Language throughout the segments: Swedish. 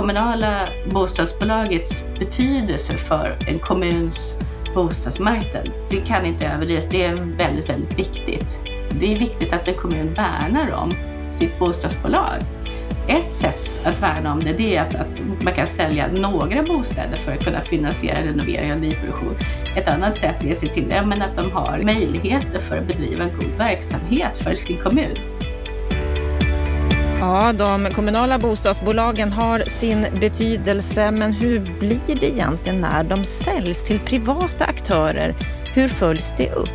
kommunala bostadsbolagets betydelse för en kommuns bostadsmarknad, det kan inte överdrivas. Det är väldigt, väldigt viktigt. Det är viktigt att en kommun värnar om sitt bostadsbolag. Ett sätt att värna om det är att man kan sälja några bostäder för att kunna finansiera renovering och nyproduktion. Ett annat sätt är att se till att de har möjligheter för att bedriva en god verksamhet för sin kommun. Ja, de kommunala bostadsbolagen har sin betydelse, men hur blir det egentligen när de säljs till privata aktörer? Hur följs det upp?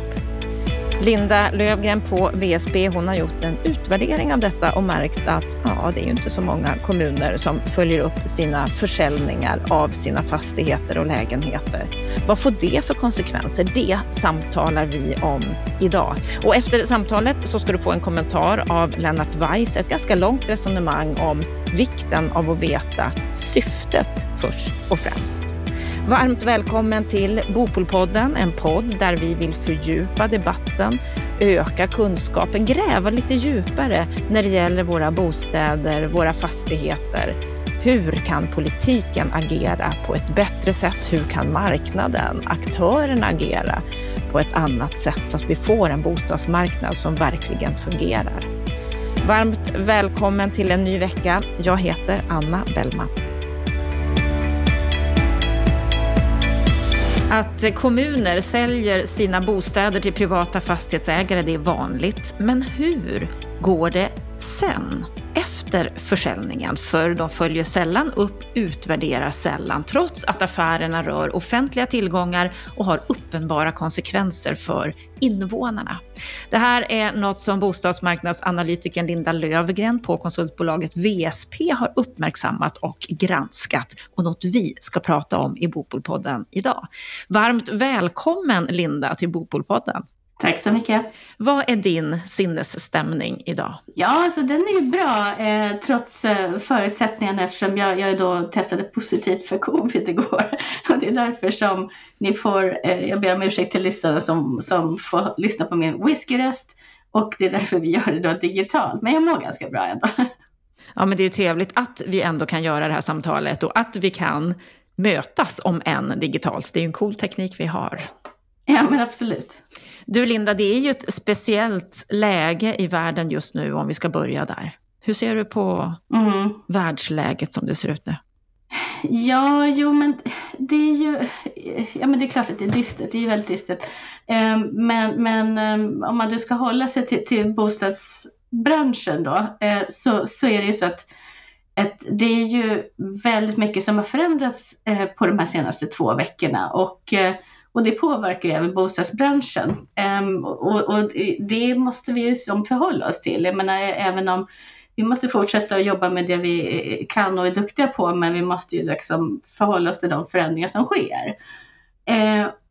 Linda Lövgren på VSB, hon har gjort en utvärdering av detta och märkt att det är ju inte så många kommuner som följer upp sina försäljningar av sina fastigheter och lägenheter. Vad får det för konsekvenser? Det samtalar vi om idag. Och efter samtalet så ska du få en kommentar av Lennart Weiss, ett ganska långt resonemang om vikten av att veta syftet först och främst. Varmt välkommen till Bopolpodden, en podd där vi vill fördjupa debatten, öka kunskapen, gräva lite djupare när det gäller våra bostäder, våra fastigheter. Hur kan politiken agera på ett bättre sätt? Hur kan marknaden, aktörerna agera på ett annat sätt så att vi får en bostadsmarknad som verkligen fungerar? Varmt välkommen till en ny vecka. Jag heter Anna Bellman. Att kommuner säljer sina bostäder till privata fastighetsägare, det är vanligt. Men hur går det sen efter försäljningen? För de följer sällan upp, utvärderar sällan, trots att affärerna rör offentliga tillgångar och har uppenbara konsekvenser för invånarna. Det här är något som bostadsmarknadsanalytikern Linda Lövgren på konsultbolaget VSP har uppmärksammat och granskat, och något vi ska prata om i Bopolpodden idag. Varmt välkommen Linda till Bopolpodden. Tack så mycket. Vad är din sinnesstämning idag? Ja, så den är ju bra trots förutsättningarna, eftersom jag då testade positivt för covid igår. Och det är därför som ni får, jag ber om ursäkt till lyssnarna som får lyssna på min whiskyröst. Och det är därför vi gör det då digitalt. Men jag mår ganska bra ändå. Ja, men det är ju trevligt att vi ändå kan göra det här samtalet och att vi kan mötas om en digitalt. Det är ju en cool teknik vi har. Ja, men absolut. Du Linda, det är ju ett speciellt läge i världen just nu om vi ska börja där. Hur ser du på världsläget som det ser ut nu? Ja, jo men det är ju, ja men det är klart att det är dystert, det är ju väldigt dystert. Men om man ska hålla sig till bostadsbranschen då, så är det ju så att det är ju väldigt mycket som har förändrats på de här senaste 2 veckorna och det påverkar även bostadsbranschen. Och det måste vi ju förhålla oss till. Jag menar, även om vi måste fortsätta att jobba med det vi kan och är duktiga på. Men vi måste ju förhålla oss till de förändringar som sker.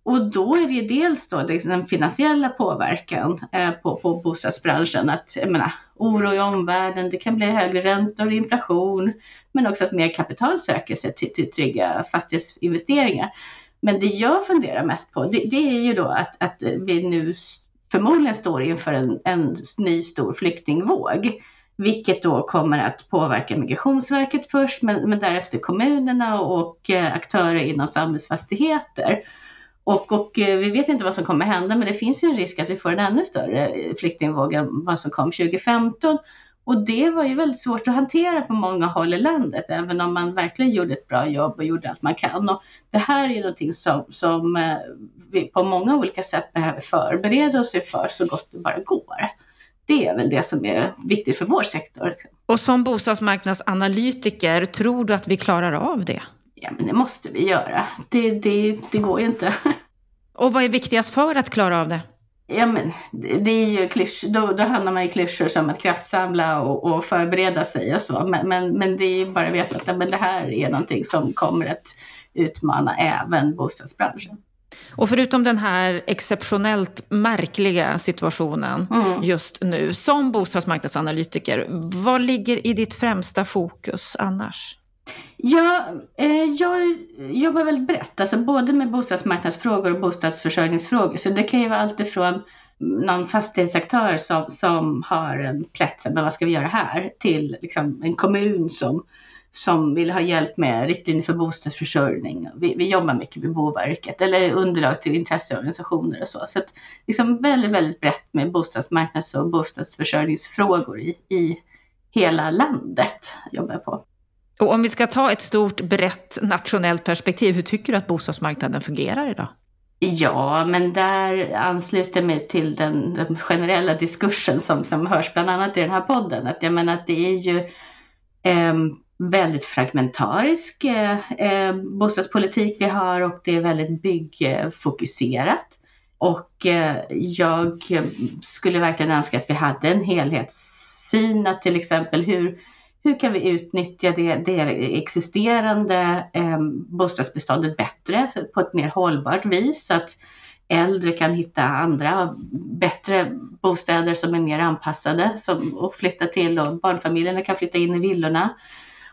Och då är det dels då den finansiella påverkan på bostadsbranschen. Att, jag menar, oro i omvärlden, det kan bli högre räntor och inflation. Men också att mer kapital söker sig till trygga fastighetsinvesteringar. Men det jag funderar mest på det är ju då att vi nu förmodligen står inför en ny stor flyktingvåg. Vilket då kommer att påverka Migrationsverket först men därefter kommunerna och aktörer inom samhällsfastigheter. Och vi vet inte vad som kommer hända, men det finns ju en risk att vi får en ännu större flyktingvåg än vad som kom 2015. Och det var ju väldigt svårt att hantera på många håll i landet, även om man verkligen gjorde ett bra jobb och gjorde allt man kan. Och det här är ju någonting som vi på många olika sätt behöver förbereda oss för så gott det bara går. Det är väl det som är viktigt för vår sektor. Och som bostadsmarknadsanalytiker, tror du att vi klarar av det? Ja, men det måste vi göra. Det går ju inte. Och vad är viktigast för att klara av det? Ja, men det är ju då handlar man i klyschor som att kraftsamla och förbereda sig och så. Men det är bara att veta att det här är någonting som kommer att utmana även bostadsbranschen. Och förutom den här exceptionellt märkliga situationen just nu som bostadsmarknadsanalytiker, vad ligger i ditt främsta fokus annars? Jag jobbar väldigt brett, alltså både med bostadsmarknadsfrågor och bostadsförsörjningsfrågor. Så det kan ju vara allt ifrån någon fastighetsaktör som har en plätt, men vad ska vi göra här, till en kommun som, som vill ha hjälp med riktlinjer för bostadsförsörjning. Vi jobbar mycket med Boverket eller underlag till intresseorganisationer och så. Så att liksom väldigt, väldigt brett med bostadsmarknads- och bostadsförsörjningsfrågor i hela landet jobbar jag på. Och om vi ska ta ett stort, brett nationellt perspektiv, hur tycker du att bostadsmarknaden fungerar idag? Ja, men där ansluter mig till den generella diskursen som hörs bland annat i den här podden. Att jag menar att det är ju väldigt fragmentarisk bostadspolitik vi har och det är väldigt byggfokuserat. Och jag skulle verkligen önska att vi hade en helhetssyn, att till exempel hur kan vi utnyttja det existerande bostadsbeståndet bättre på ett mer hållbart vis, så att äldre kan hitta andra bättre bostäder som är mer anpassade och flytta till, och barnfamiljerna kan flytta in i villorna.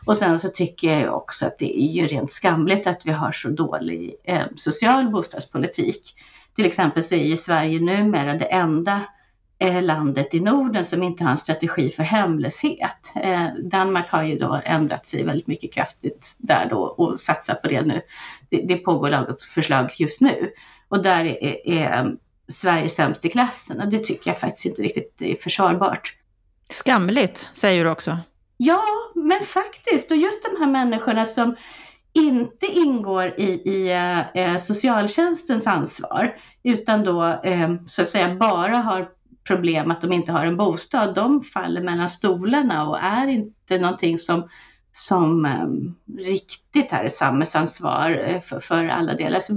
Och sen så tycker jag också att det är ju rent skamligt att vi har så dålig social bostadspolitik. Till exempel så är ju Sverige numera det enda landet i Norden som inte har en strategi för hemlöshet. Danmark har ju då ändrat sig väldigt mycket kraftigt där då och satsar på det nu. Det pågår något förslag just nu. Och där är Sverige sämst i klassen, och det tycker jag faktiskt inte riktigt är försvarbart. Skamligt, säger du också. Ja, men faktiskt. Och just de här människorna som inte ingår i socialtjänstens ansvar, utan då så att säga bara har problem att de inte har en bostad, de faller mellan stolarna och är inte någonting som riktigt är ett samhällsansvar för alla delar. Så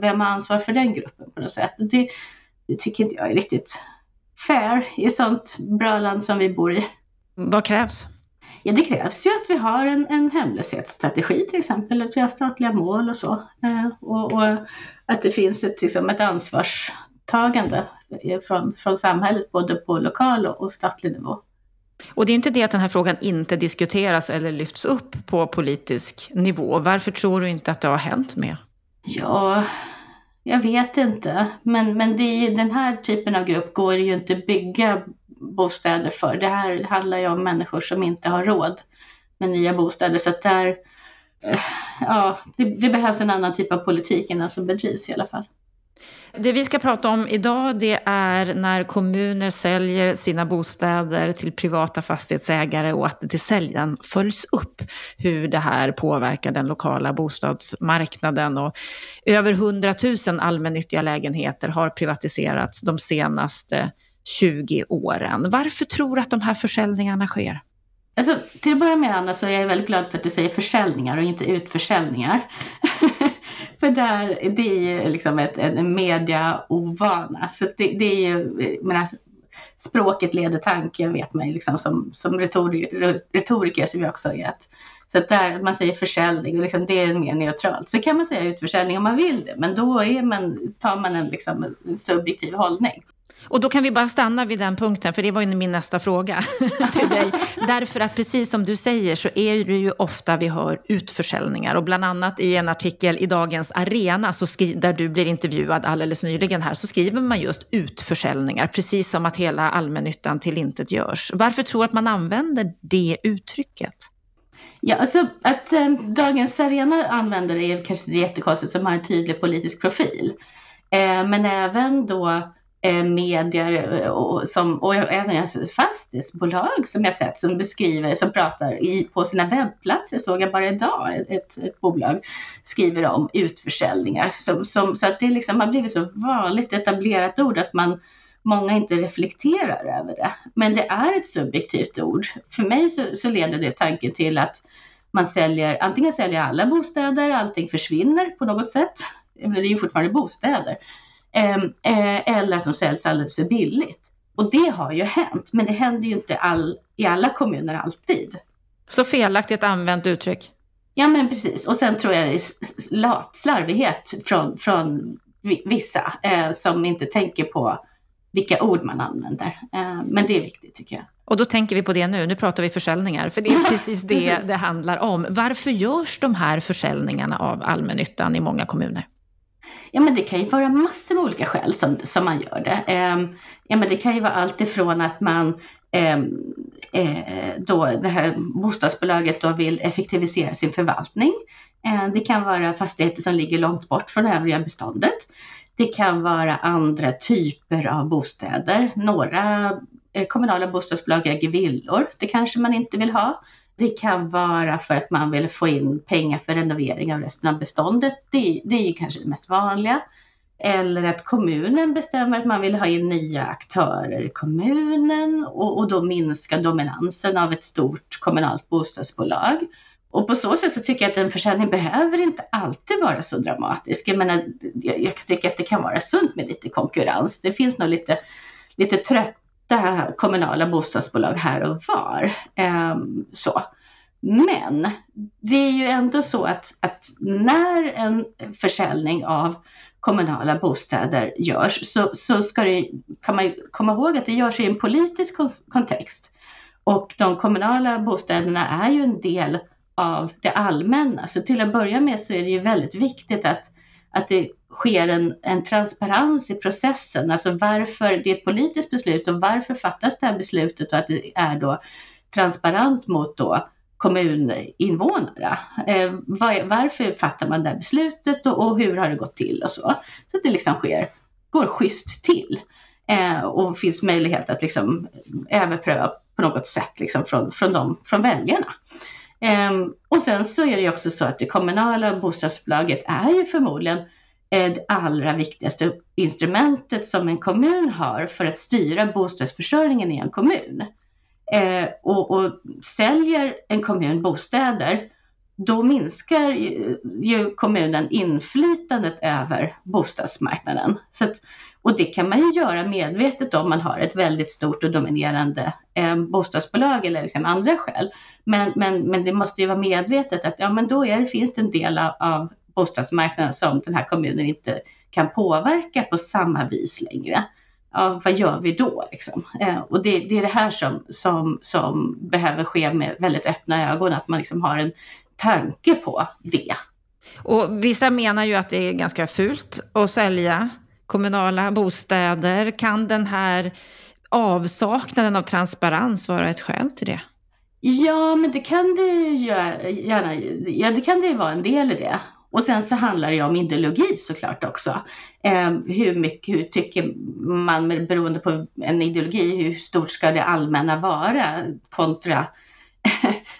vem har ansvar för den gruppen på något sätt? Det tycker inte jag är riktigt fair i sånt bra land som vi bor i. Vad krävs? Ja, det krävs ju att vi har en hemlöshetsstrategi till exempel, att vi har statliga mål och så. Och att det finns ett ansvarstagande från samhället både på lokal och statlig nivå. Och det är inte det att den här frågan inte diskuteras eller lyfts upp på politisk nivå. Varför tror du inte att det har hänt mer? Ja, jag vet inte. Men den här typen av grupp går ju inte att bygga bostäder för. Det här handlar ju om människor som inte har råd med nya bostäder. Så att det behövs en annan typ av politik än den som bedrivs i alla fall. Det vi ska prata om idag, det är när kommuner säljer sina bostäder till privata fastighetsägare och att det säljan följs upp. Hur det här påverkar den lokala bostadsmarknaden, och över 100 000 allmännyttiga lägenheter har privatiserats de senaste 20 åren. Varför tror du att de här försäljningarna sker? Alltså, till att börja med, Anna, så är jag väldigt glad för att du säger försäljningar och inte utförsäljningar. För det är ju liksom en mediaovana. Så det är ju, menar, språket leder tanken, vet man ju liksom, som retoriker som jag också är. Så att där man säger försäljning, liksom, det är mer neutralt. Så kan man säga utförsäljning om man vill det, men då tar man en, liksom, en subjektiv hållning. Och då kan vi bara stanna vid den punkten, för det var ju min nästa fråga till dig. Därför att precis som du säger så är det ju ofta vi hör utförsäljningar. Och bland annat i en artikel i Dagens Arena där du blir intervjuad alldeles nyligen här, så skriver man just utförsäljningar. Precis som att hela allmännyttan till intet görs. Varför tror du att man använder det uttrycket? Ja, alltså att Dagens Arena använder det är kanske jättekonstigt, som har en tydlig politisk profil. Men även då medier och även fastighetsbolag som jag sett som beskriver, som pratar på sina webbplatser, såg jag bara idag ett bolag skriver om utförsäljningar så att det liksom har blivit så vanligt etablerat ord att många inte reflekterar över det, men det är ett subjektivt ord. För mig så leder det tanken till att man antingen säljer alla bostäder, allting försvinner på något sätt, men det är ju fortfarande bostäder. Eller att de säljs alldeles för billigt. Och det har ju hänt, men det händer ju inte i alla kommuner alltid. Så felaktigt använt uttryck. Ja, men precis. Och sen tror jag det är slarvighet från vissa som inte tänker på vilka ord man använder. Men det är viktigt, tycker jag. Och då tänker vi på det nu. Nu pratar vi försäljningar, för det är precis det det handlar om. Varför görs de här försäljningarna av allmännyttan i många kommuner? Ja, men det kan ju vara massor av olika skäl som man gör det. Ja, men det kan ju vara allt ifrån att man då det här bostadsbolaget då vill effektivisera sin förvaltning. Det kan vara fastigheter som ligger långt bort från det övriga beståndet. Det kan vara andra typer av bostäder. Några kommunala bostadsbolag äger villor. Det kanske man inte vill ha. Det kan vara för att man vill få in pengar för renovering av resten av beståndet. Det är ju kanske det mest vanliga. Eller att kommunen bestämmer att man vill ha in nya aktörer i kommunen och då minska dominansen av ett stort kommunalt bostadsbolag. Och på så sätt så tycker jag att en försäljning behöver inte alltid vara så dramatisk. Jag menar, jag tycker att det kan vara sunt med lite konkurrens. Det finns nog lite trötta kommunala bostadsbolag här och var. Så. Men det är ju ändå så att när en försäljning av kommunala bostäder görs så ska det, kan man komma ihåg att det görs i en politisk kontext. Och de kommunala bostäderna är ju en del av det allmänna. Så till att börja med så är det ju väldigt viktigt att det sker en transparens i processen. Alltså varför det är ett politiskt beslut och varför fattas det här beslutet och att det är då transparent mot då kommuninvånare. Varför fattar man det här beslutet och hur har det gått till och så. Så att det liksom går schysst till. Och finns möjlighet att liksom överpröva på något sätt liksom från väljarna. Och sen så är det ju också så att det kommunala bostadsbolaget är ju förmodligen det allra viktigaste instrumentet som en kommun har för att styra bostadsförsörjningen i en kommun. Och säljer en kommun bostäder, då minskar ju kommunen inflytandet över bostadsmarknaden. Så att, och det kan man ju göra medvetet om man har ett väldigt stort och dominerande bostadsbolag eller liksom andra skäl. Men det måste ju vara medvetet att ja, men då finns det en del av bostadsmarknaden som den här kommunen inte kan påverka på samma vis längre. Ja, vad gör vi då? Liksom? Och det är det här som behöver ske med väldigt öppna ögon. Att man liksom har en tanke på det. Och vissa menar ju att det är ganska fult att sälja kommunala bostäder. Kan den här avsaknaden av transparens vara ett skäl till det? Ja, men det kan det ju gärna. Ja, det kan det ju vara en del i det. Och sen så handlar det om ideologi såklart också. Hur tycker man, beroende på en ideologi, hur stort ska det allmänna vara kontra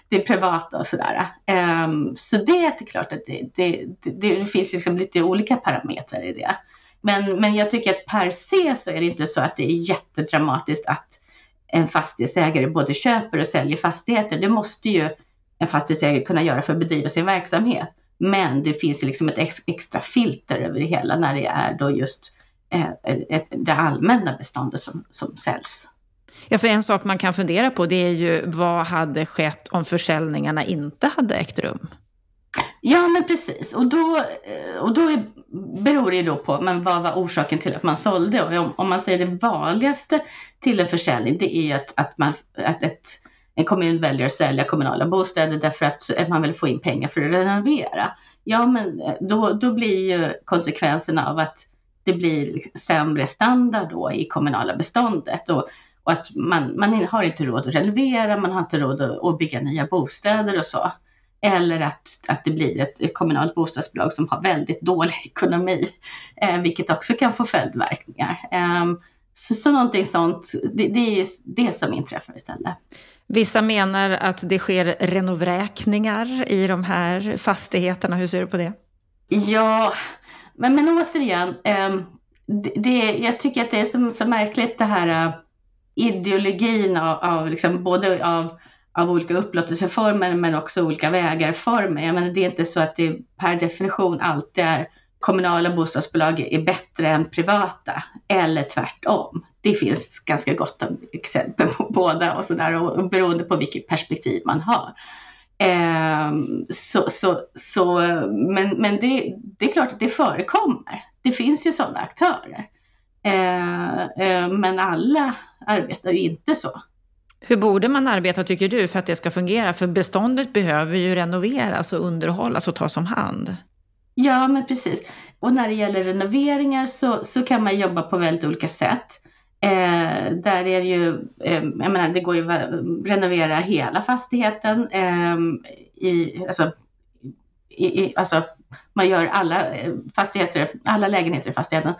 det privata och sådär. Så det är klart att det finns liksom lite olika parametrar i det. Men jag tycker att per se så är det inte så att det är jättedramatiskt att en fastighetsägare både köper och säljer fastigheter. Det måste ju en fastighetsägare kunna göra för att bedriva sin verksamhet. Men det finns ju liksom ett extra filter över det hela när det är då just det allmänna beståndet som säljs. Ja, för en sak man kan fundera på det är ju vad hade skett om försäljningarna inte hade ägt rum? Ja, men precis. Och då beror det då på men vad var orsaken till att man sålde. Och om man säger det vanligaste till en försäljning det är ju en kommun väljer att sälja kommunala bostäder därför att man vill få in pengar för att renovera. Ja, men då blir ju konsekvenserna av att det blir sämre standard då i kommunala beståndet. Och att man har inte råd att renovera, man har inte råd att bygga nya bostäder och så. Eller att det blir ett kommunalt bostadsbolag som har väldigt dålig ekonomi. Vilket också kan få följdverkningar. Så någonting sånt, det är det som inträffar istället. Vissa menar att det sker renovräkningar i de här fastigheterna. Hur ser du på det? Ja, men återigen, jag tycker att det är så märkligt det här ideologin av liksom, både av olika upplåtelseformer men också olika vägarformer. Jag menar, det är inte så att det per definition alltid är kommunala bostadsbolag är bättre än privata eller tvärtom. Det finns ganska gott om exempel på båda och sådär och beroende på vilket perspektiv man har. Men det är klart att det förekommer. Det finns ju sådana aktörer. Men alla arbetar ju inte så. Hur borde man arbeta tycker du för att det ska fungera? För beståndet behöver ju renoveras och underhållas och tas om hand. Ja, men precis. Och när det gäller renoveringar så kan man jobba på väldigt olika sätt. Där är det ju, jag menar, det går ju att renovera hela fastigheten, alltså man gör alla fastigheter, alla lägenheter i fastigheten,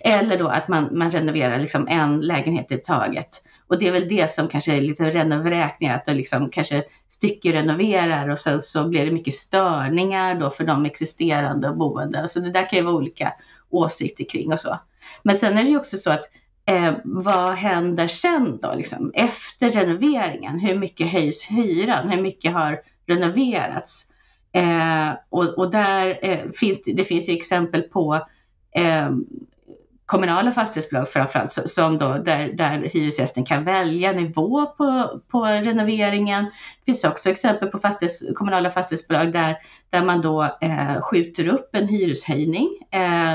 eller då att man renoverar liksom en lägenhet i taget. Och det är väl det som kanske är lite renovräkningar, att du liksom kanske styckerenoverar och sen så blir det mycket störningar då för de existerande och boende. Så det där kan ju vara olika åsikter kring och så. Men sen är det ju också så att vad händer sen då liksom efter renoveringen? Hur mycket höjs hyran? Hur mycket har renoverats? Och där finns ju exempel på kommunala fastighetsbolag framförallt som då där hyresgästen kan välja nivå på renoveringen. Det finns också exempel på kommunala fastighetsbolag där man då skjuter upp en hyreshöjning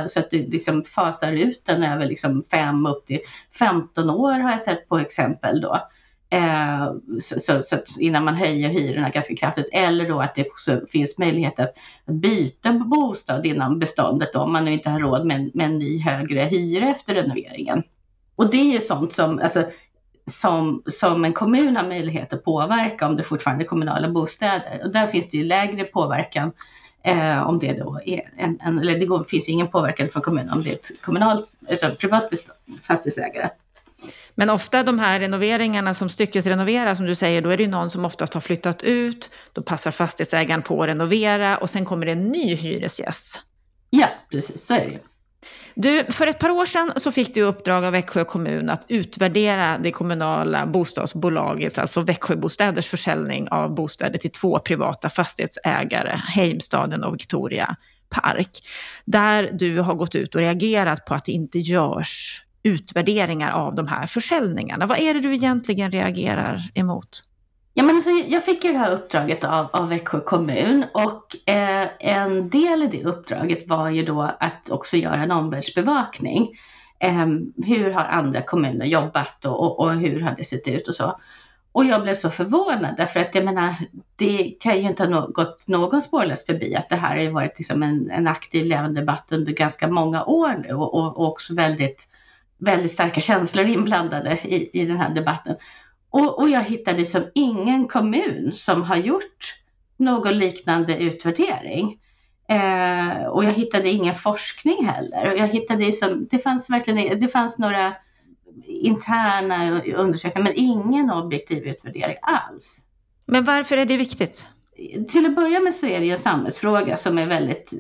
så att du liksom fasar ut den över liksom 5 upp till 15 år har jag sett på exempel då. Så att innan man höjer hyrorna ganska kraftigt, eller då att det också finns möjlighet att byta bostad inom beståndet om man nu inte har råd med en ny högre hyra efter renoveringen. Och det är ju sånt som, alltså, som en kommun har möjlighet att påverka om det fortfarande är kommunala bostäder, och där finns det ju lägre påverkan om det då är eller finns ingen påverkan från kommunen om det är ett kommunalt, alltså privat fastighetsägare. Men ofta de här renoveringarna som styckesrenoverar, som du säger, då är det ju någon som oftast har flyttat ut, då passar fastighetsägaren på att renovera och sen kommer det en ny hyresgäst. Ja, precis, så är det. Du, för ett par år sedan så fick du uppdrag av Växjö kommun att utvärdera det kommunala bostadsbolaget, alltså Växjöbostäders försäljning av bostäder till 2 privata fastighetsägare, Heimstaden och Victoria Park, där du har gått ut och reagerat på att det inte görs utvärderingar av de här försäljningarna. Vad är det du egentligen reagerar emot? Ja, men alltså, jag fick ju det här uppdraget av Växjö kommun, och en del i det uppdraget var ju då att också göra en omvärldsbevakning. Hur har andra kommuner jobbat och hur har det sett ut och så. Och jag blev så förvånad därför att jag menar, det kan ju inte ha gått någon spårlöst förbi att det här har ju varit liksom en aktiv levande debatt under ganska många år nu, och också väldigt starka känslor inblandade i den här debatten. Och jag hittade som ingen kommun som har gjort någon liknande utvärdering. Och jag hittade ingen forskning heller. Och jag hittade det fanns några interna undersökningar, men ingen objektiv utvärdering alls. Men varför är det viktigt? Till att börja med så är det ju en samhällsfråga som är väldigt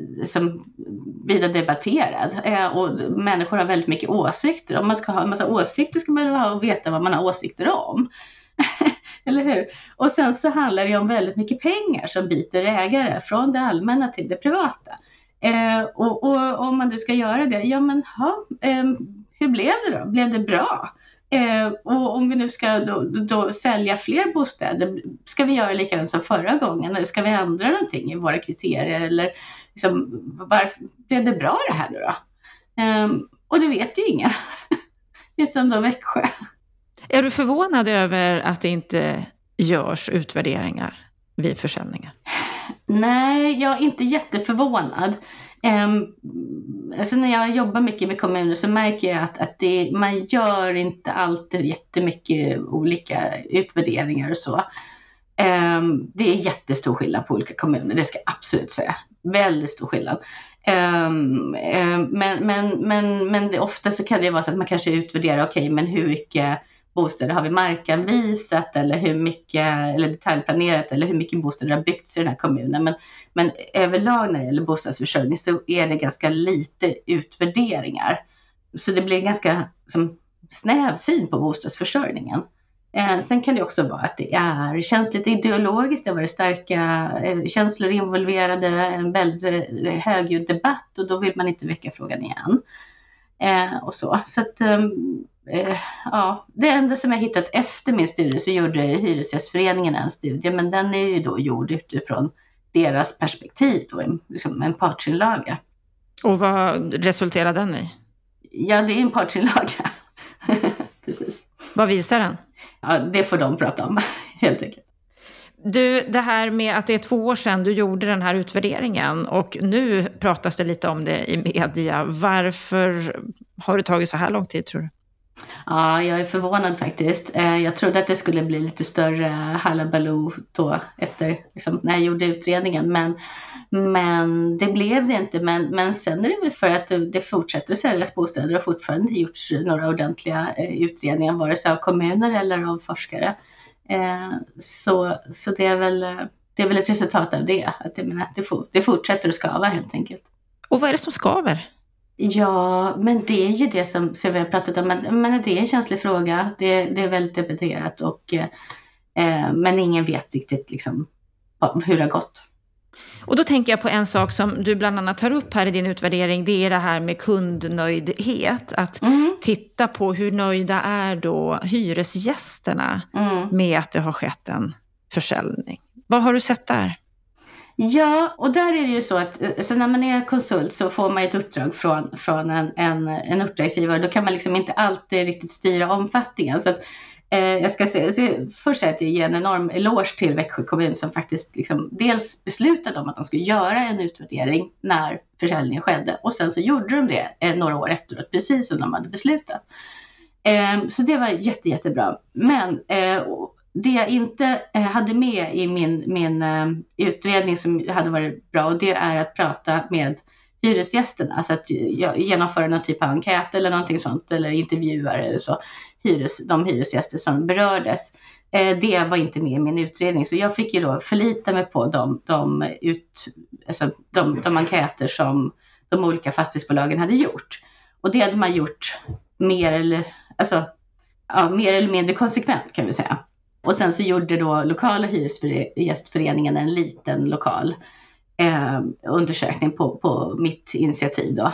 vida debatterad, och människor har väldigt mycket åsikter. Om man ska ha en massa åsikter ska man ha och veta vad man har åsikter om. Eller hur? Och sen så handlar det om väldigt mycket pengar som byter ägare från det allmänna till det privata. Och om man nu ska göra det, ja men hur blev det då? Blev det bra? Och om vi nu ska då sälja fler bostäder, ska vi göra likadant som förra gången, eller ska vi ändra någonting i våra kriterier, eller liksom, varför blev det bra det här nu då? Och det vet ju ingen utom då Växjö. Är du förvånad över att det inte görs utvärderingar vid försäljningar? Nej, jag är inte jätteförvånad. Alltså när jag jobbar mycket med kommuner så märker jag att man gör inte alltid jättemycket olika utvärderingar och så. Det är jättestor skillnad på olika kommuner, det ska jag absolut säga. Väldigt stor skillnad. Men det ofta så kan det vara så att man kanske utvärderar, okej, men hur mycket bostäder har vi markanvisat, eller hur mycket, eller detaljplanerat, eller hur mycket bostäder har byggts i den här kommunen. Men överlag när det gäller bostadsförsörjning så är det ganska lite utvärderingar. Så det blir ganska som snäv syn på bostadsförsörjningen. Sen kan det också vara att det känns lite ideologiskt, det har varit starka känslor involverade, en väldigt högljudd debatt, och då vill man inte väcka frågan igen. Och så att ja, det enda som jag hittat efter min studie, så gjorde Hyresgästföreningen en studie, men den är ju då gjord utifrån deras perspektiv då, liksom en partsinlaga. Och vad resulterar den i? Ja, det är en partsinlaga. Precis. Vad visar den? Ja, det får de prata om, helt enkelt. Du, det här med att det är 2 år sedan du gjorde den här utvärderingen och nu pratas det lite om det i media. Varför har det tagit så här lång tid, tror du? Ja, jag är förvånad faktiskt. Jag trodde att det skulle bli lite större hallabaloo då efter liksom, när jag gjorde utredningen. Men det blev det inte. Men sen är det väl för att det fortsätter att säljas bostäder och fortfarande gjorts några ordentliga utredningar vare sig av kommuner eller av forskare. Så det är väl ett resultat av det. Att det fortsätter att skava helt enkelt. Och vad är det som skaver? Ja, men det är ju det som vi har pratat om. Men det är en känslig fråga. Det är väldigt debatterat. Men ingen vet riktigt liksom, hur det har gått. Och då tänker jag på en sak som du bland annat tar upp här i din utvärdering. Det är det här med kundnöjdhet. Att titta på hur nöjda är då hyresgästerna med att det har skett en försäljning. Vad har du sett där? Ja, och där är det ju så att så när man är konsult så får man ett uppdrag från en uppdragsgivare. Då kan man liksom inte alltid riktigt styra omfattningen. Så att, jag ska först säga att jag ger en enorm eloge till Växjö kommun som faktiskt liksom dels beslutade om att de skulle göra en utvärdering när försäljningen skedde. Och sen så gjorde de det några år efteråt, precis som de hade beslutat. Så det var jättebra. Men... det jag inte hade med i min utredning som hade varit bra, och det är att prata med hyresgästerna. Alltså att genomföra någon typ av enkät eller någonting sånt, eller intervjuer eller så. De hyresgäster som berördes, det var inte med i min utredning. Så jag fick ju då förlita mig på de enkäter som de olika fastighetsbolagen hade gjort. Och det hade man gjort mer eller mindre konsekvent kan vi säga. Och sen så gjorde då lokala hyresgästföreningen en liten lokal undersökning på mitt initiativ då.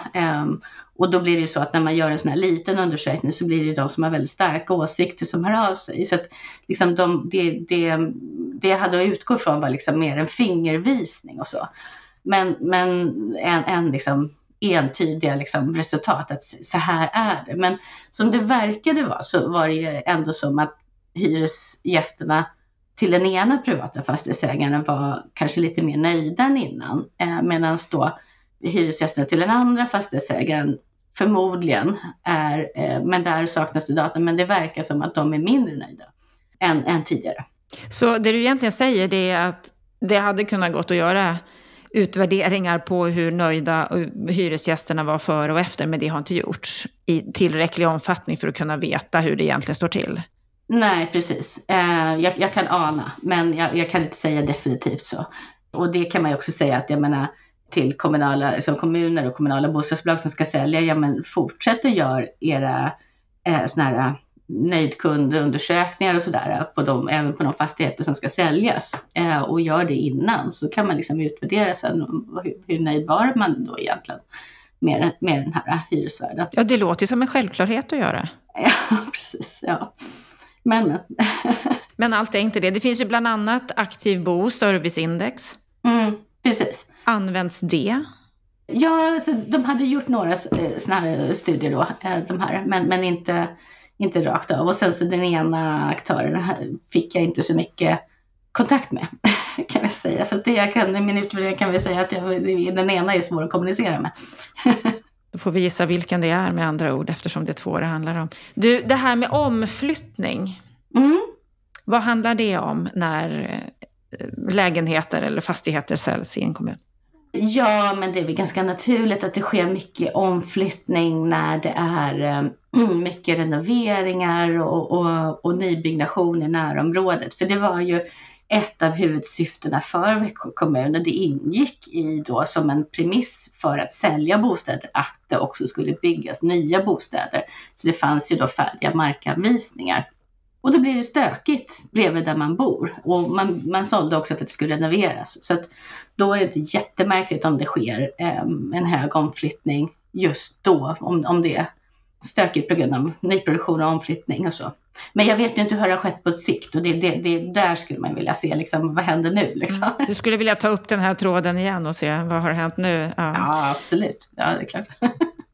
Och då blir det ju så att när man gör en sån här liten undersökning så blir det de som har väldigt starka åsikter som hör av sig. Så att liksom det jag hade att utgå från var liksom mer en fingervisning och så. Men en liksom... entydiga liksom resultat att så här är det. Men som det verkade vara så var det ändå som att hyresgästerna till den ena privata fastighetsägaren var kanske lite mer nöjda än innan. Medan då hyresgästerna till den andra fastighetsägaren förmodligen är, men där saknas det data, men det verkar som att de är mindre nöjda än tidigare. Så det du egentligen säger det är att det hade kunnat gått att göra utvärderingar på hur nöjda hyresgästerna var före och efter, men det har inte gjorts i tillräcklig omfattning för att kunna veta hur det egentligen står till. Nej, precis. Jag kan ana, men jag kan inte säga definitivt så. Och det kan man ju också säga att jag menar till kommuner och kommunala bostadsbolag som ska sälja, ja men fortsätt att göra era såna här nöjdkundundersökningar och sådär även på de fastigheter som ska säljas och gör det innan så kan man liksom utvärdera sen hur nöjd var man då egentligen med den här hyresvärden. Ja, det låter som en självklarhet att göra. Ja, precis. Ja. Men. Men allt är inte det. Det finns ju bland annat Aktivbo, serviceindex. Precis. Används det? Ja, alltså, de hade gjort några såna här studier då, de här, men inte rakt av. Och sen så den ena aktören fick jag inte så mycket kontakt med kan jag säga. Så att i min utvärdering kan vi säga att den ena är svår att kommunicera med. Då får vi gissa vilken det är med andra ord eftersom det är två det handlar om. Du, det här med omflyttning. Vad handlar det om när lägenheter eller fastigheter säljs i en kommun? Ja, men det är väl ganska naturligt att det sker mycket omflyttning när det är mycket renoveringar och nybyggnation i närområdet. För det var ju ett av huvudsyftena för Växjö kommun och det ingick i då som en premiss för att sälja bostäder att det också skulle byggas nya bostäder. Så det fanns ju då färdiga markanvisningar. Och då blir det stökigt bredvid där man bor. Och man sålde också för att det skulle renoveras. Så att då är det inte jättemärkligt om det sker en hög omflyttning just då. Om det är stökigt på grund av nyproduktion och omflyttning och så. Men jag vet ju inte hur det har skett på ett sikt. Och det där skulle man vilja se liksom, vad händer nu? Liksom. Du skulle vilja ta upp den här tråden igen och se vad har hänt nu? Ja, absolut. Ja, det är klart.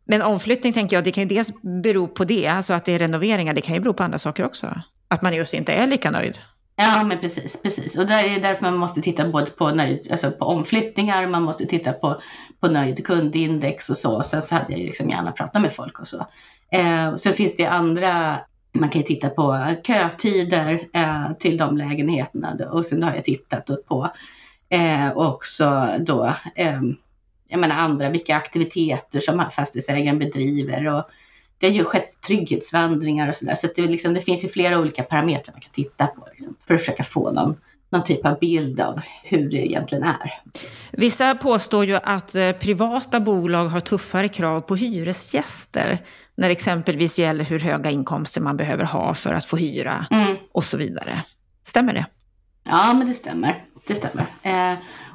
Men omflyttning tänker jag, det kan ju dels bero på det. Alltså att det är renoveringar, det kan ju bero på andra saker också. Att man just inte är lika nöjd. Ja, men precis. Och det är därför man måste titta både på nöjd, alltså på omflyttningar, man måste titta på nöjd kundindex och så. Sen så hade jag liksom gärna pratat med folk och så. Sen finns det andra, man kan ju titta på kötider till de lägenheterna då, och sen har jag tittat på också då, jag menar andra, vilka aktiviteter som fastighetsägaren bedriver, och det har ju skett trygghetsvandringar och sådär, så att det, liksom, det finns ju flera olika parametrar man kan titta på liksom, för att försöka få någon typ av bild av hur det egentligen är. Vissa påstår ju att privata bolag har tuffare krav på hyresgäster när det exempelvis gäller hur höga inkomster man behöver ha för att få hyra och så vidare. Stämmer det? Ja, men det stämmer. Det stämmer.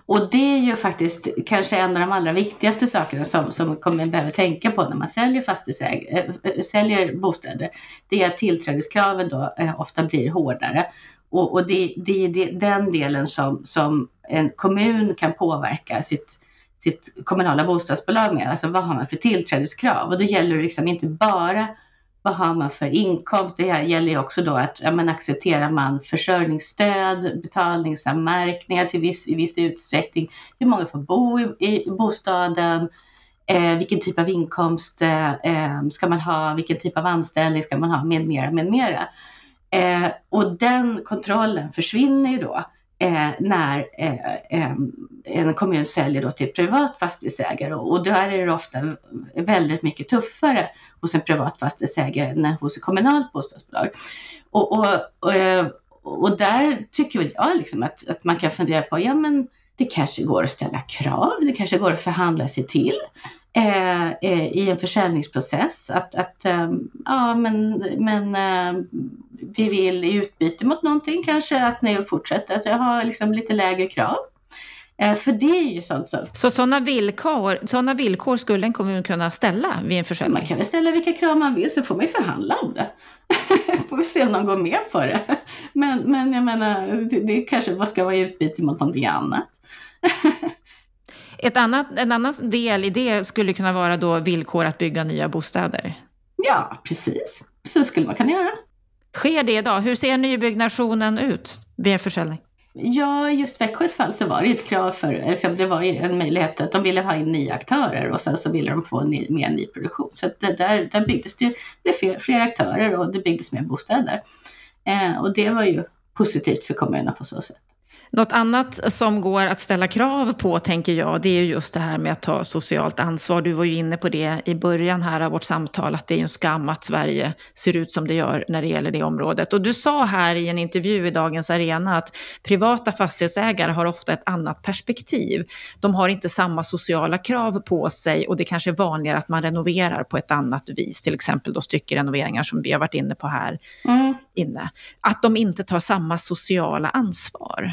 Och det är ju faktiskt kanske en av de allra viktigaste sakerna som man behöver tänka på när man säljer säljer bostäder. Det är att tillträdeskraven då ofta blir hårdare. Och det är den delen som en kommun kan påverka sitt kommunala bostadsbolag med. Alltså vad har man för tillträdeskrav? Och då gäller det liksom inte bara vad har man för inkomst. Det här gäller ju också då att accepterar man försörjningsstöd, betalningsanmärkningar i viss utsträckning. Hur många får bo i bostaden? Vilken typ av inkomst ska man ha? Vilken typ av anställning ska man ha? Med mera, med mera. Och den kontrollen försvinner ju då när en kommun säljer då till privat fastighetsägare. Och då är det ofta väldigt mycket tuffare hos en privat fastighetsägare än hos ett kommunalt bostadsbolag. Och där tycker jag liksom att man kan fundera på, ja men det kanske går att ställa krav, det kanske går att förhandla sig till i en försäljningsprocess. Vi vill i utbyte mot någonting kanske att ni fortsätter att ha liksom lite lägre krav. För det är ju sånt så. Så sådana villkor skulle en kommun kunna ställa vid en försäljning? Man kan väl ställa vilka krav man vill, så får man ju förhandla om det. Får vi se om någon går med på det. Men jag menar, det kanske vad ska vara i utbyte mot någonting annat. En annan del i det skulle kunna vara då villkor att bygga nya bostäder. Ja, precis. Så skulle man kunna göra. Sker det idag? Hur ser nybyggnationen ut vid en försäljning? Ja, just Växjös fall så var det ett krav det var en möjlighet att de ville ha in nya aktörer och sen så ville de få mer nyproduktion. Så att där byggdes det fler aktörer och det byggdes mer bostäder. Och det var ju positivt för kommunerna på så sätt. Något annat som går att ställa krav på, tänker jag, det är ju just det här med att ta socialt ansvar. Du var ju inne på det i början här av vårt samtal, att det är en skam att Sverige ser ut som det gör när det gäller det området. Och du sa här i en intervju i Dagens Arena att privata fastighetsägare har ofta ett annat perspektiv. De har inte samma sociala krav på sig, och det kanske är vanligare att man renoverar på ett annat vis. Till exempel då styckerenoveringar som vi har varit inne på här inne. Att de inte tar samma sociala ansvar.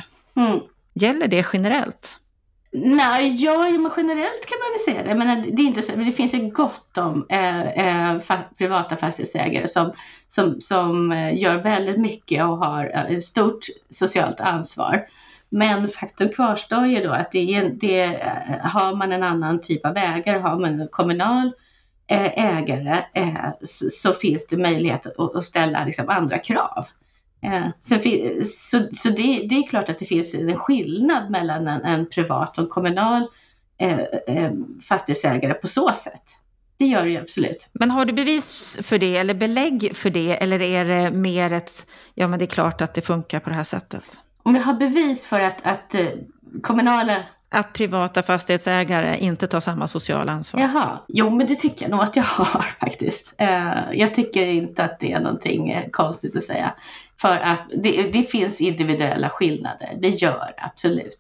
Gäller det generellt? Nej, men generellt kan man väl säga det. Men det är inte så, det finns ju gott om privata fastighetsägare som gör väldigt mycket och har ett stort socialt ansvar. Men faktum kvarstår ju då att har man en annan typ av ägare, har man en kommunal ägare så finns det möjlighet att ställa liksom andra krav. Så det är klart att det finns en skillnad mellan en privat och en kommunal fastighetsägare på så sätt. Det gör det ju absolut. Men har du bevis för det eller belägg för det, eller är det mer ett, ja men det är klart att det funkar på det här sättet? Om vi har bevis för att kommunala... Att privata fastighetsägare inte tar samma sociala ansvar. Jaha, jo men det tycker jag nog att jag har faktiskt. Jag tycker inte att det är någonting konstigt att säga. För att det finns individuella skillnader, det gör absolut.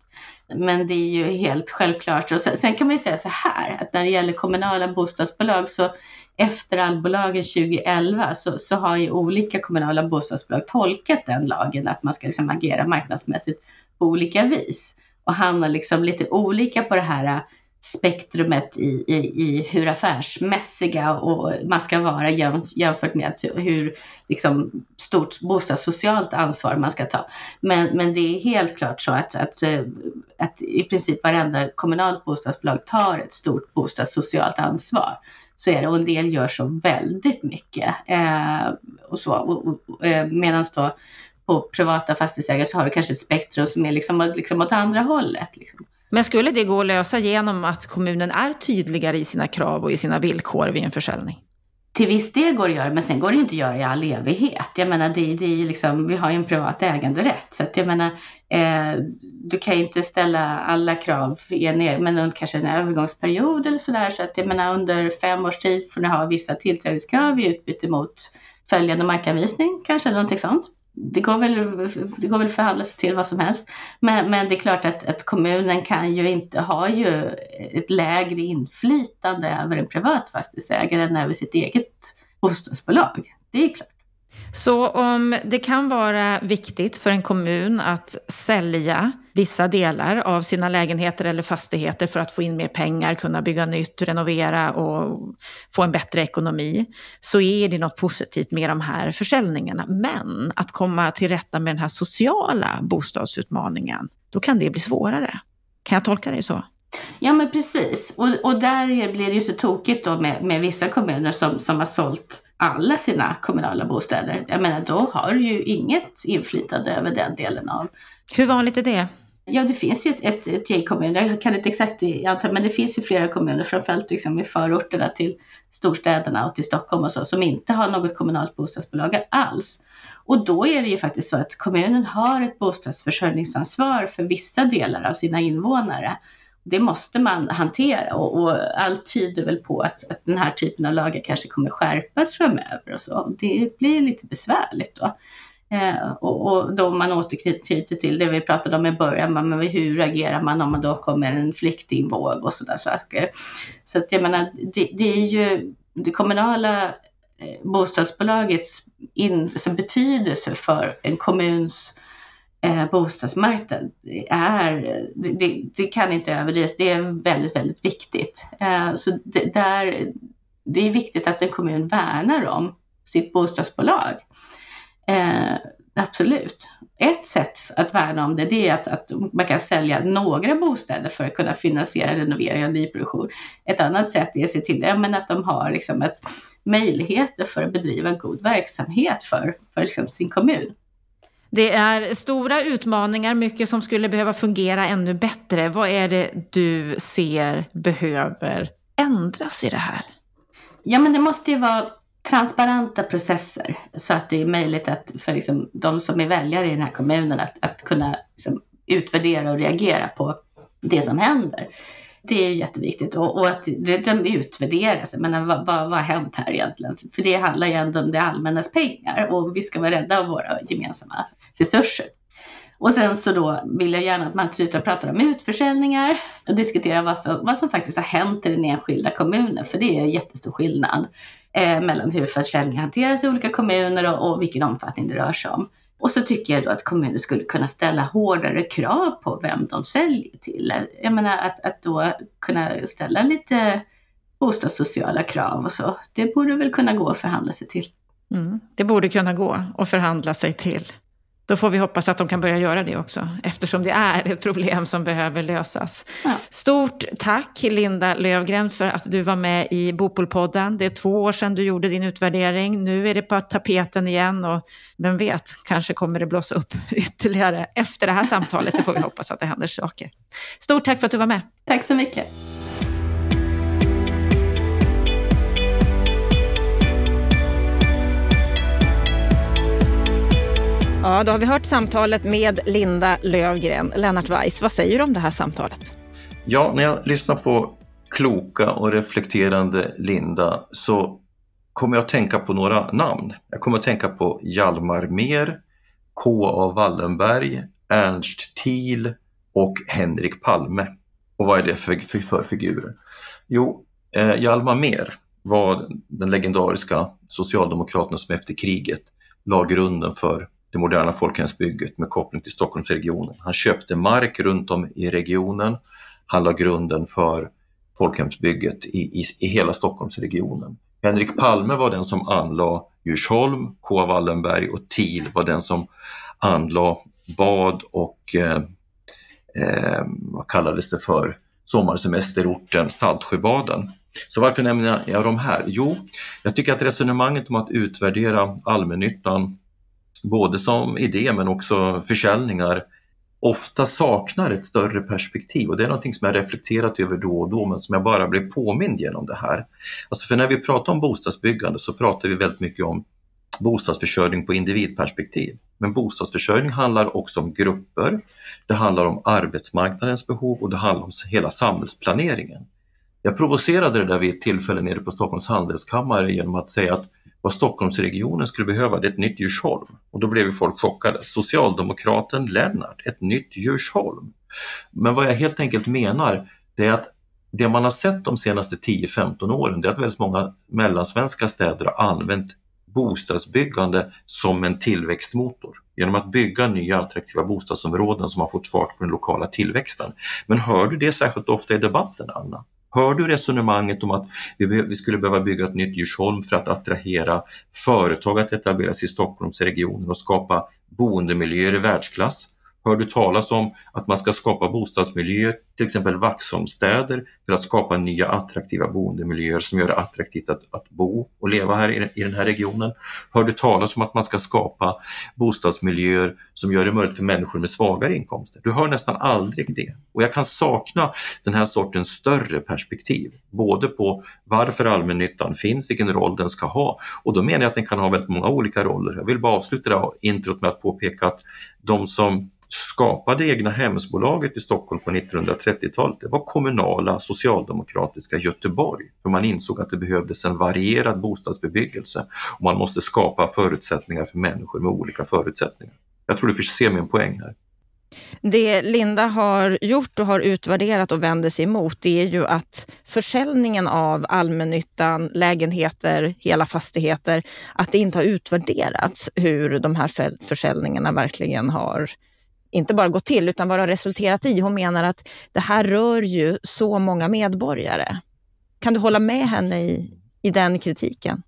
Men det är ju helt självklart. Och sen kan man ju säga så här, att när det gäller kommunala bostadsbolag så efter allbolagen 2011 så har ju olika kommunala bostadsbolag tolkat den lagen att man ska liksom agera marknadsmässigt på olika vis. Och hamnar liksom lite olika på det här spektrumet i hur affärsmässiga och man ska vara jämfört med hur liksom stort bostadssocialt ansvar man ska ta. Men det är helt klart så att i princip varenda kommunalt bostadsbolag tar ett stort bostadssocialt ansvar. Så är det, och en del gör så väldigt mycket. Medan då på privata fastighetsägare så har det kanske ett spektrum som är liksom åt andra hållet. Liksom. Men skulle det gå att lösa genom att kommunen är tydligare i sina krav och i sina villkor vid en försäljning? till viss del går det att göra, men sen går det inte att göra i all evighet. Jag menar, det är liksom, vi har ju en privat äganderätt, så att jag menar, du kan ju inte ställa alla krav i men kanske en övergångsperiod eller sådär, så att jag menar, under 5 års tid får ni ha vissa tillträdeskrav i utbyte mot följande markanvisning, kanske eller någonting sånt. Det går väl förhandla sig till vad som helst. Men det är klart att kommunen kan ju inte ha ju ett lägre inflytande över en privat fastighetsägare än över sitt eget bostadsbolag. Det är klart. Så om det kan vara viktigt för en kommun att sälja vissa delar av sina lägenheter eller fastigheter för att få in mer pengar, kunna bygga nytt, renovera och få en bättre ekonomi, så är det något positivt med de här försäljningarna. Men att komma till rätta med den här sociala bostadsutmaningen, då kan det bli svårare. Kan jag tolka det så? Ja, men precis. Och där blir det ju så tokigt då med vissa kommuner som har sålt alla sina kommunala bostäder. Jag menar, då har ju inget inflytande över den delen av. Hur vanligt är det? Ja, det finns ju ett gäng kommuner. Jag kan inte exakt anta, men det finns ju flera kommuner, framförallt liksom i förorterna till storstäderna och till Stockholm och så, som inte har något kommunalt bostadsbolag alls. Och då är det ju faktiskt så att kommunen har ett bostadsförsörjningsansvar för vissa delar av sina invånare. Det måste man hantera, och allt tyder väl på att den här typen av lagar kanske kommer skärpas framöver och så. Det blir lite besvärligt då. Och då man återknyter till det vi pratade om i början, men hur reagerar man om man då kommer en flyktingvåg och sådana saker. Så att jag menar, det är ju det kommunala bostadsbolagets betydelse för en kommuns bostadsmarknad det kan inte överdrivas. Det är väldigt, väldigt viktigt. Så det är viktigt att en kommun värnar om sitt bostadsbolag. Absolut. Ett sätt att värna om det är att man kan sälja några bostäder för att kunna finansiera renovering och nyproduktion. Ett annat sätt är att se till att de har liksom möjligheter för att bedriva en god verksamhet för liksom sin kommun. Det är stora utmaningar, mycket som skulle behöva fungera ännu bättre. Vad är det du ser behöver ändras i det här? Ja, men det måste ju vara transparenta processer så att det är möjligt att för liksom de som är väljare i den här kommunen att kunna liksom utvärdera och reagera på det som händer. Det är ju jätteviktigt, och att de utvärderas. Jag menar, vad har hänt här egentligen? För det handlar ju ändå om det allmännas pengar, och vi ska vara rädda av våra gemensamma resurser. Och sen så då vill jag gärna att man slutar prata om utförsäljningar och diskutera vad som faktiskt har hänt i den enskilda kommunen. För det är jättestor skillnad mellan hur försäljningar hanteras i olika kommuner och vilken omfattning det rör sig om. Och så tycker jag då att kommuner skulle kunna ställa hårdare krav på vem de säljer till. Jag menar, att då kunna ställa lite bostadssociala krav och så. Det borde väl kunna gå att förhandla sig till. Mm, det borde kunna gå att förhandla sig till. Då får vi hoppas att de kan börja göra det också, eftersom det är ett problem som behöver lösas. Ja. Stort tack, Linda Lövgren, för att du var med i Bopolpodden. Det är 2 år sedan du gjorde din utvärdering. Nu är det på tapeten igen, och vem vet, kanske kommer det blåsa upp ytterligare efter det här samtalet. Det får vi hoppas att det händer saker. Stort tack för att du var med. Tack så mycket. Ja, då har vi hört samtalet med Linda Lövgren. Lennart Weiss, vad säger du om det här samtalet? Ja, när jag lyssnar på kloka och reflekterande Linda så kommer jag att tänka på några namn. Jag kommer att tänka på Jalmar Mer, K.A. Wallenberg, Ernst Thiel och Henrik Palme. Och vad är det för figurer? Jo, Jalmar Mer var den legendariska socialdemokraten som efter kriget la grunden för det moderna folkhemsbygget med koppling till Stockholmsregionen. Han köpte mark runt om i regionen. Han la grunden för folkhemsbygget i hela Stockholmsregionen. Henrik Palme var den som anlade Djursholm, K.A. Wallenberg och Thiel var den som anlade bad och vad kallades det för, sommarsemesterorten Saltsjöbaden. Så varför nämner jag de här? Jo, jag tycker att resonemanget om att utvärdera allmännyttan både som idé men också försäljningar ofta saknar ett större perspektiv, och det är någonting som jag reflekterat över då och då, men som jag bara blev påmind genom det här. Alltså, för när vi pratar om bostadsbyggande så pratar vi väldigt mycket om bostadsförsörjning på individperspektiv. Men bostadsförsörjning handlar också om grupper, det handlar om arbetsmarknadens behov och det handlar om hela samhällsplaneringen. Jag provocerade det där vid ett tillfälle nere på Stockholms handelskammare genom att säga att vad Stockholmsregionen skulle behöva, det är ett nytt Djursholm. Och då blev ju folk chockade. Socialdemokraten Lennart, ett nytt Djursholm. Men vad jag helt enkelt menar, det är att det man har sett de senaste 10-15 åren, det är att väldigt många mellansvenska städer har använt bostadsbyggande som en tillväxtmotor. Genom att bygga nya attraktiva bostadsområden som har fått fart på den lokala tillväxten. Men hör du det särskilt ofta i debatten, Anna? Hör du resonemanget om att vi skulle behöva bygga ett nytt Djursholm för att attrahera företag att etableras i Stockholmsregionen och skapa boendemiljöer i världsklass? Hör du talas om att man ska skapa bostadsmiljöer, till exempel Vaxholmsstäder, för att skapa nya attraktiva boendemiljöer som gör det attraktivt att bo och leva här i den här regionen? Hör du talas om att man ska skapa bostadsmiljöer som gör det möjligt för människor med svagare inkomster? Du hör nästan aldrig det. Och jag kan sakna den här sortens större perspektiv, både på varför allmännyttan finns, vilken roll den ska ha. Och då menar jag att den kan ha väldigt många olika roller. Jag vill bara avsluta det här introt med att påpeka att de som skapade egna hemsbolaget i Stockholm på 1930-talet, det var kommunala socialdemokratiska Göteborg, för man insåg att det behövdes en varierad bostadsbebyggelse och man måste skapa förutsättningar för människor med olika förutsättningar. Jag tror du får se min poäng här. Det Linda har gjort och har utvärderat och vänder sig emot, det är ju att försäljningen av allmännyttan, lägenheter, hela fastigheter, att det inte har utvärderats hur de här försäljningarna verkligen har inte bara gått till utan vad det har resulterat i. Hon menar att det här rör ju så många medborgare. Kan du hålla med henne i den kritiken?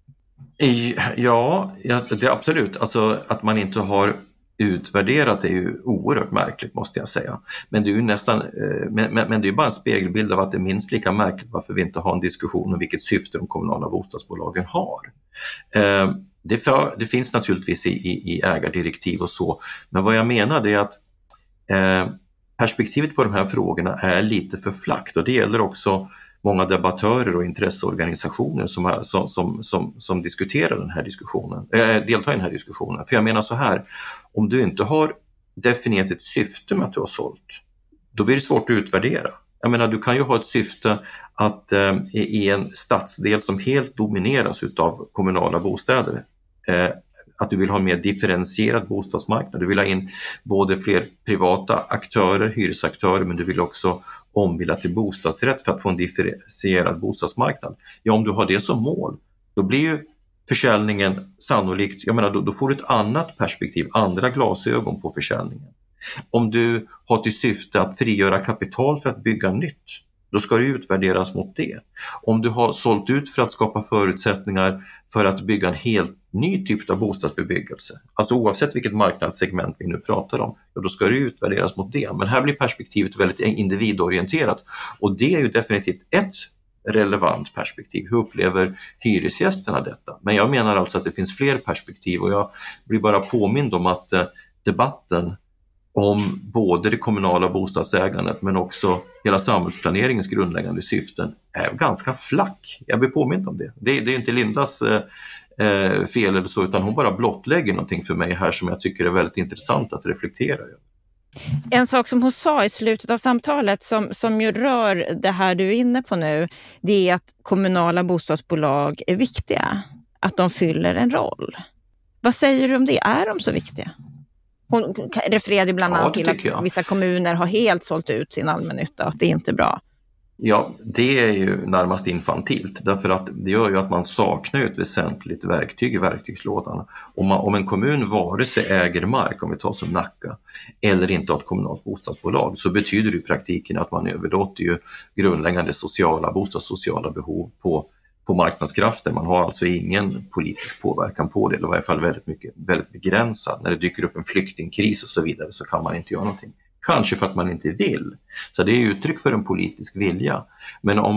Ja, det är absolut. Alltså att man inte har utvärderat är ju oerhört märkligt, måste jag säga. Men det är ju nästan, men det är ju bara en spegelbild av att det är minst lika märkligt varför vi inte har en diskussion om vilket syfte de kommunala bostadsbolagen har. Det finns naturligtvis i ägardirektiv och så, men vad jag menar är att perspektivet på de här frågorna är lite för flackt, och det gäller också många debattörer och intresseorganisationer som diskuterar den här diskussionen, deltar i den här diskussionen. För jag menar så här, om du inte har definierat ett syfte med att du har sålt, då blir det svårt att utvärdera. Jag menar, du kan ju ha ett syfte att i en stadsdel som helt domineras av kommunala bostäder, att du vill ha en mer differentierad bostadsmarknad. Du vill ha in både fler privata aktörer, hyresaktörer, men du vill också ombilda till bostadsrätt för att få en differentierad bostadsmarknad. Ja, om du har det som mål, då blir ju försäljningen sannolikt, jag menar, då får du ett annat perspektiv, andra glasögon på försäljningen. Om du har till syfte att frigöra kapital för att bygga nytt, då ska det utvärderas mot det. Om du har sålt ut för att skapa förutsättningar för att bygga en helt ny typ av bostadsbebyggelse, alltså oavsett vilket marknadssegment vi nu pratar om, då ska det utvärderas mot det. Men här blir perspektivet väldigt individorienterat, och det är ju definitivt ett relevant perspektiv. Hur upplever hyresgästerna detta? Men jag menar alltså att det finns fler perspektiv, och jag blir bara påmind om att debatten om både det kommunala bostadsägandet men också hela samhällsplaneringens grundläggande syften är ganska flack. Jag blir påmind om det. Det är inte Lindas fel eller så, utan hon bara blottlägger någonting för mig här som jag tycker är väldigt intressant att reflektera över. En sak som hon sa i slutet av samtalet som ju rör det här du är inne på nu, det är att kommunala bostadsbolag är viktiga. Att de fyller en roll. Vad säger du om det? Är de så viktiga? Hon refererade bland annat till att vissa kommuner har helt sålt ut sin allmännytta och att det inte är bra. Ja, det är ju närmast infantilt, därför att det gör ju att man saknar ett väsentligt verktyg i verktygslådan. Om en kommun vare sig äger mark, om vi tar som Nacka, eller inte har ett kommunalt bostadsbolag, så betyder det i praktiken att man överlåter ju grundläggande bostadssociala behov på marknadskrafter. Man har alltså ingen politisk påverkan på det, eller i varje fall väldigt begränsad. När det dyker upp en flyktingkris och så vidare så kan man inte göra någonting. Kanske för att man inte vill. Så det är uttryck för en politisk vilja. Men om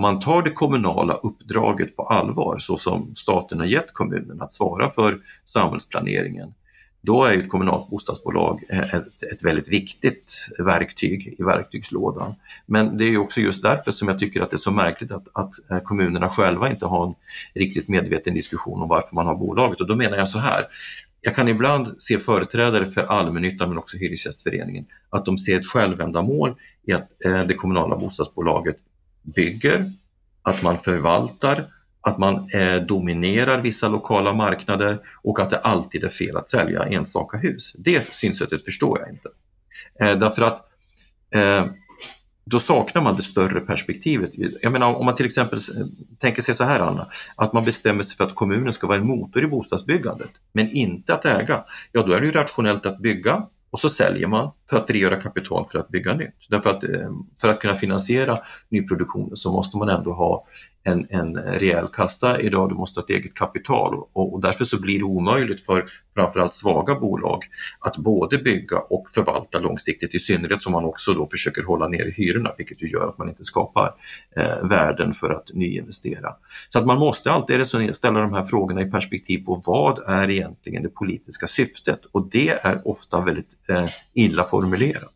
man tar det kommunala uppdraget på allvar, så som staten har gett kommunen att svara för samhällsplaneringen, Då är ju ett kommunalt bostadsbolag ett väldigt viktigt verktyg i verktygslådan. Men det är ju också just därför som jag tycker att det är så märkligt att kommunerna själva inte har en riktigt medveten diskussion om varför man har bolaget. Och då menar jag så här, jag kan ibland se företrädare för allmännyttan men också Hyresgästföreningen att de ser ett självändamål i att det kommunala bostadsbolaget bygger, att man förvaltar, att man dominerar vissa lokala marknader och att det alltid är fel att sälja enstaka hus. Det synsättet förstår jag inte. Därför att då saknar man det större perspektivet. Jag menar, om man till exempel tänker sig så här, Anna, att man bestämmer sig för att kommunen ska vara en motor i bostadsbyggandet men inte att äga. Ja, då är det ju rationellt att bygga och så säljer man för att frigöra kapital för att bygga nytt. Därför att för att kunna finansiera nyproduktion så måste man ändå ha en rejäl kassa idag, du måste ha ett eget kapital och därför så blir det omöjligt för framförallt svaga bolag att både bygga och förvalta långsiktigt, i synnerhet som man också då försöker hålla ner hyrorna, vilket ju gör att man inte skapar värden för att nyinvestera. Så att man måste alltid ställa de här frågorna i perspektiv på vad är egentligen det politiska syftet, och det är ofta väldigt illa formulerat.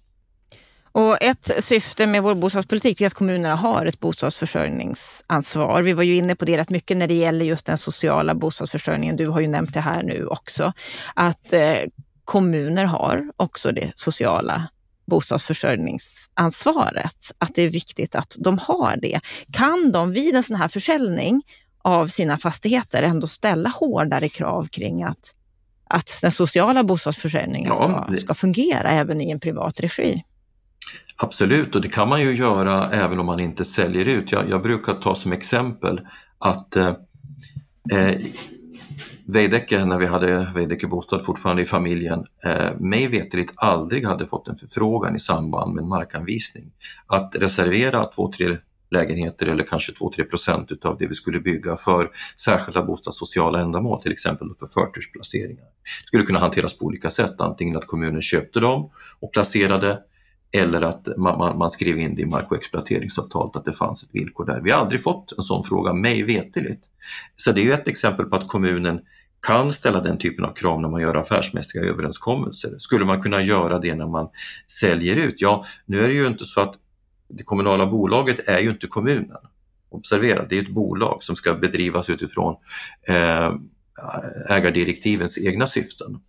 Och ett syfte med vår bostadspolitik är att kommunerna har ett bostadsförsörjningsansvar. Vi var ju inne på det rätt mycket när det gäller just den sociala bostadsförsörjningen. Du har ju nämnt det här nu också. Att kommuner har också det sociala bostadsförsörjningsansvaret. Att det är viktigt att de har det. Kan de vid en sån här försäljning av sina fastigheter ändå ställa hårdare krav kring att den sociala bostadsförsörjningen ska fungera även i en privat regi? Absolut, och det kan man ju göra även om man inte säljer ut. Jag brukar ta som exempel att Veidekke, när vi hade Veidekke bostad fortfarande i familjen, mig veterligt aldrig hade fått en förfrågan i samband med en markanvisning att reservera 2-3 lägenheter eller kanske 2-3% utav det vi skulle bygga för särskilda bostadssociala ändamål, till exempel för förtursplaceringar. Det skulle kunna hanteras på olika sätt, antingen att kommunen köpte dem och placerade, eller att man skrev in det i mark- och exploateringsavtalet att det fanns ett villkor där. Vi har aldrig fått en sån fråga, mig veteligt. Så det är ju ett exempel på att kommunen kan ställa den typen av krav när man gör affärsmässiga överenskommelser. Skulle man kunna göra det när man säljer ut? Ja, nu är det ju inte så att det kommunala bolaget är ju inte kommunen. Observera, det är ett bolag som ska bedrivas utifrån ägardirektivens egna syften.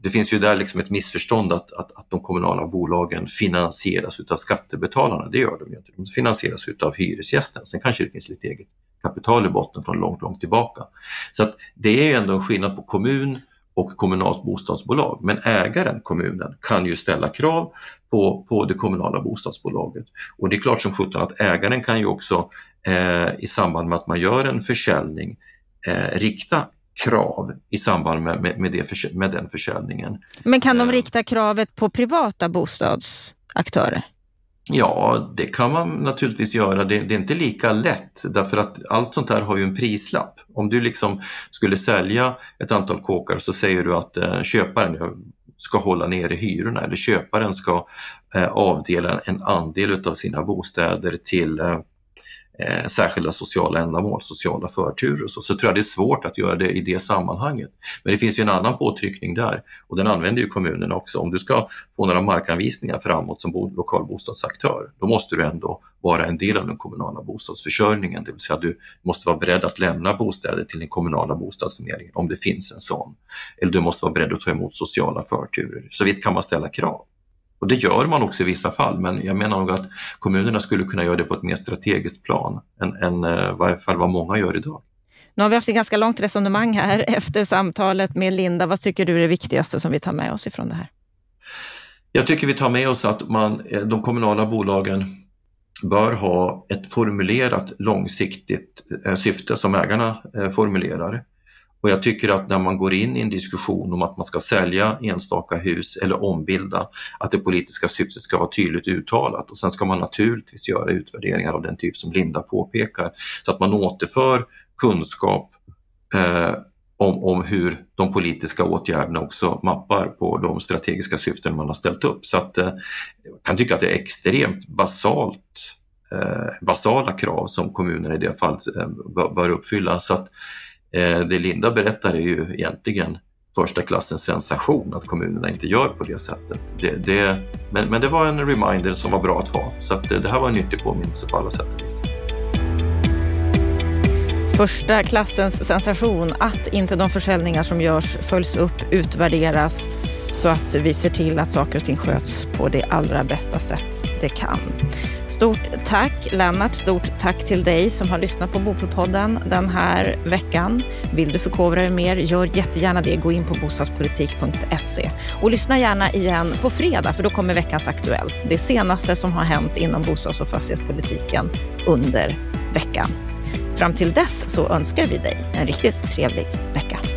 Det finns ju där liksom ett missförstånd att de kommunala bolagen finansieras utav skattebetalarna. Det gör de ju inte. De finansieras utav hyresgästen. Sen kanske det finns lite eget kapital i botten från långt tillbaka. Så att det är ju ändå en skillnad på kommun och kommunalt bostadsbolag. Men ägaren, kommunen, kan ju ställa krav på det kommunala bostadsbolaget. Och det är klart som sjutton att ägaren kan ju också i samband med att man gör en försäljning rikta krav i samband med den försäljningen. Men kan de rikta kravet på privata bostadsaktörer? Ja, det kan man naturligtvis göra. Det är inte lika lätt, därför att allt sånt här har ju en prislapp. Om du liksom skulle sälja ett antal kåkar så säger du att köparen ska hålla nere hyrorna, eller köparen ska avdela en andel av sina bostäder till särskilda sociala ändamål, sociala förturer, så tror jag det är svårt att göra det i det sammanhanget. Men det finns ju en annan påtryckning där, och den använder ju kommunen också. Om du ska få några markanvisningar framåt som lokal bostadsaktör, då måste du ändå vara en del av den kommunala bostadsförsörjningen, det vill säga du måste vara beredd att lämna bostäder till den kommunala bostadsförmedlingen om det finns en sån, eller du måste vara beredd att ta emot sociala förturer. Så visst kan man ställa krav. Och det gör man också i vissa fall, men jag menar nog att kommunerna skulle kunna göra det på ett mer strategiskt plan än i varje fall vad många gör idag. Nu har vi haft ett ganska långt resonemang här efter samtalet med Linda. Vad tycker du är det viktigaste som vi tar med oss ifrån det här? Jag tycker vi tar med oss att de kommunala bolagen bör ha ett formulerat långsiktigt syfte som ägarna formulerar. Och jag tycker att när man går in i en diskussion om att man ska sälja enstaka hus eller ombilda, att det politiska syftet ska vara tydligt uttalat. Och sen ska man naturligtvis göra utvärderingar av den typ som Linda påpekar, så att man återför kunskap om hur de politiska åtgärderna också mappar på de strategiska syften man har ställt upp. Så att jag kan tycka att det är extremt basala krav som kommunerna i det fallet bör uppfylla. Så att det Linda berättar är ju egentligen första klassens sensation att kommunerna inte gör på det sättet. Men det var en reminder som var bra att ha. Så att det här var en nyttig påminnelse på alla sätt och vis. Första klassens sensation att inte de försäljningar som görs följs upp, utvärderas så att vi ser till att saker och ting sköts på det allra bästa sätt det kan. Stort tack Lennart, stort tack till dig som har lyssnat på Bopolpodden den här veckan. Vill du förkovra dig mer, gör jättegärna det. Gå in på bostadspolitik.se och lyssna gärna igen på fredag, för då kommer veckans Aktuellt. Det senaste som har hänt inom bostads- och fastighetspolitiken under veckan. Fram till dess så önskar vi dig en riktigt trevlig vecka.